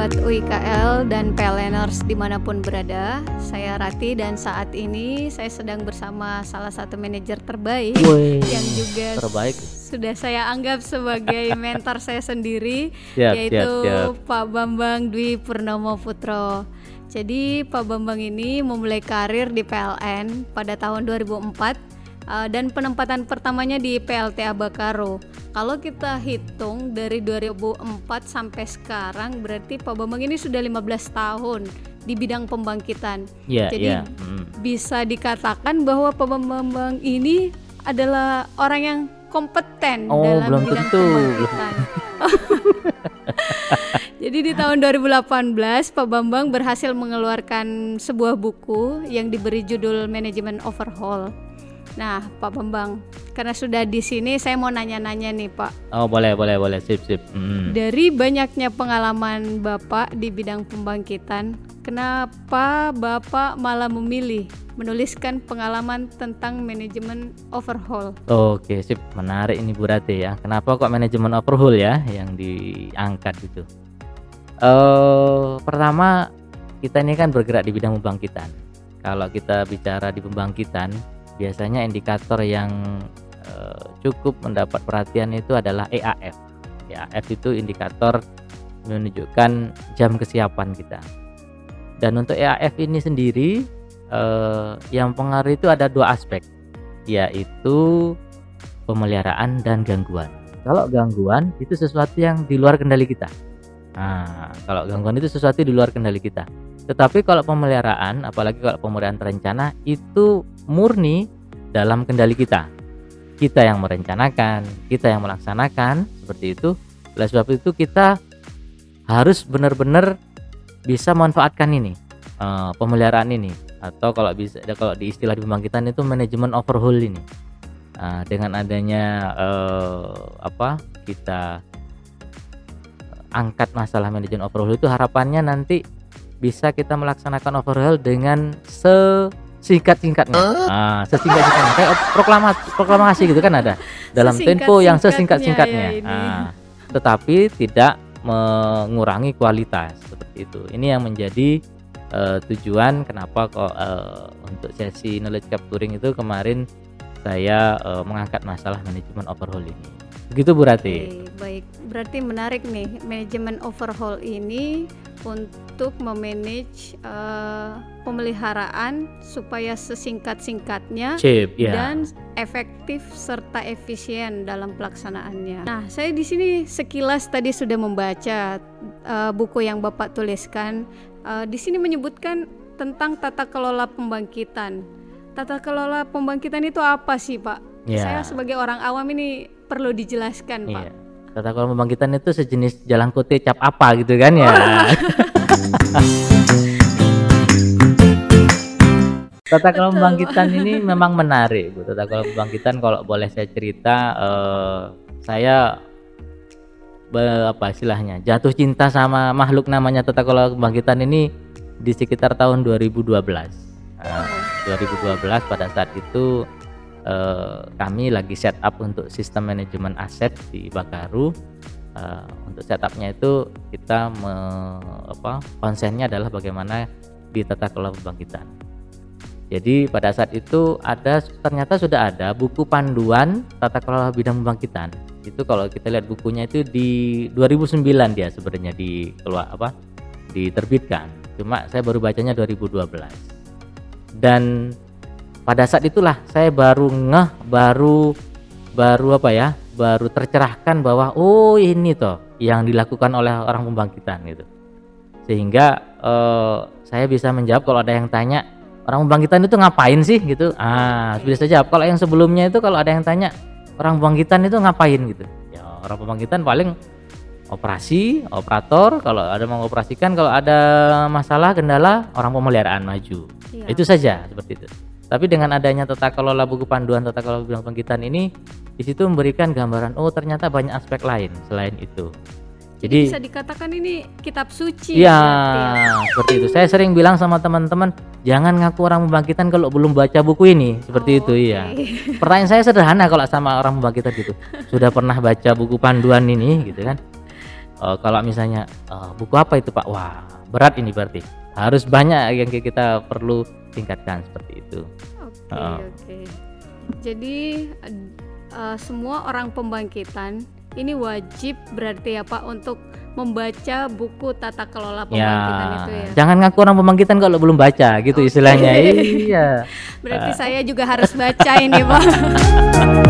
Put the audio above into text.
buat UIKL dan PLNers dimanapun berada. Saya Rati dan saat ini saya sedang bersama salah satu manajer terbaik yang juga terbaik sudah saya anggap sebagai mentor saya sendiri, yaitu Pak Bambang Dwi Purnomo Putro. Jadi Pak Bambang ini memulai karir di PLN pada tahun 2004. Dan penempatan pertamanya di PLTA Bakaru. Kalau kita hitung dari 2004 sampai sekarang, berarti Pak Bambang ini sudah 15 tahun di bidang pembangkitan. Bisa dikatakan bahwa Pak Bambang ini adalah orang yang kompeten dalam bidang pembangkitan. Jadi di tahun 2018 Pak Bambang berhasil mengeluarkan sebuah buku yang diberi judul Management Overhaul. Nah, Pak Bambang, karena sudah di sini saya mau nanya-nanya nih, Pak. Oh, boleh, sip. Dari banyaknya pengalaman Bapak di bidang pembangkitan, kenapa Bapak malah memilih menuliskan pengalaman tentang manajemen overhaul? Oke, sip, menarik ini Bu Rati ya. Kenapa kok manajemen overhaul ya yang diangkat gitu? Pertama, kita ini kan bergerak di bidang pembangkitan. Kalau kita bicara di pembangkitan, biasanya indikator yang cukup mendapat perhatian itu adalah EAF. EAF itu indikator menunjukkan jam kesiapan kita. Dan untuk EAF ini sendiri yang pengaruh itu ada dua aspek, yaitu pemeliharaan dan gangguan. Kalau gangguan itu sesuatu yang di luar kendali kita. Tetapi kalau pemeliharaan, apalagi kalau pemeliharaan terencana, itu murni dalam kendali kita. Kita yang merencanakan, kita yang melaksanakan, seperti itu. Oleh sebab itu kita harus benar-benar bisa memanfaatkan ini, pemeliharaan ini, atau kalau di istilah di pembangkitan itu manajemen overhaul ini. Dengan adanya kita angkat masalah manajemen overhaul itu, harapannya nanti bisa kita melaksanakan overhaul dengan sesingkat-singkatnya kayak proklamasi gitu kan, ada dalam tempo yang sesingkat-singkatnya tetapi tidak mengurangi kualitas, seperti itu. Ini yang menjadi tujuan kenapa kok untuk sesi knowledge capturing itu kemarin saya mengangkat masalah manajemen overhaul ini. Begitu Bu Rati. Baik, berarti menarik nih manajemen overhaul ini untuk memanage pemeliharaan supaya sesingkat-singkatnya dan efektif serta efisien dalam pelaksanaannya. Nah, saya di sini sekilas tadi sudah membaca buku yang Bapak tuliskan. Di sini menyebutkan tentang tata kelola pembangkitan. Tata kelola pembangkitan itu apa sih, Pak? Saya sebagai orang awam ini perlu dijelaskan, Pak. Tata kelola pembangkitan itu sejenis jalan kote cap apa gitu kan ya. Tata kelola pembangkitan ini memang menarik, Bu. Tata kelola pembangkitan kalau boleh saya cerita, saya jatuh cinta sama makhluk namanya tata kelola pembangkitan ini di sekitar tahun 2012. 2012 pada saat itu kami lagi setup untuk sistem manajemen aset di Bakaru. Untuk setupnya itu kita konsennya adalah bagaimana di tata kelola pembangkitan. Jadi pada saat itu ternyata sudah ada buku panduan tata kelola bidang pembangkitan. Itu kalau kita lihat bukunya itu di 2009 dia sebenarnya diterbitkan. Cuma saya baru bacanya 2012. Dan pada saat itulah saya baru tercerahkan bahwa ini toh yang dilakukan oleh orang pembangkitan gitu. Sehingga saya bisa menjawab kalau ada yang tanya, orang pembangkitan itu ngapain sih gitu. Bisa saja kalau yang sebelumnya itu kalau ada yang tanya orang pembangkitan itu ngapain gitu. Ya, orang pembangkitan paling operator, kalau ada mengoperasikan, kalau ada masalah kendala orang pemeliharaan maju. Itu saja seperti itu. Tapi dengan adanya tata kelola buku panduan tata kelola bidang pembangkitan ini, di situ memberikan gambaran ternyata banyak aspek lain selain itu. Jadi bisa dikatakan ini kitab suci. Seperti itu. Saya sering bilang sama teman-teman, jangan ngaku orang pembangkitan kalau belum baca buku ini, seperti itu. Pertanyaan saya sederhana kalau sama orang pembangkitan gitu. Sudah pernah baca buku panduan ini gitu kan? Kalau misalnya buku apa itu Pak? Wah, berat ini berarti. Harus banyak yang kita perlu tingkatkan seperti itu. Oke. Jadi semua orang pembangkitan ini wajib berarti ya Pak untuk membaca buku tata kelola pembangkitan ya, itu ya. Jangan ngaku orang pembangkitan kalau belum baca gitu istilahnya. Iya. Berarti saya juga harus baca ini Pak.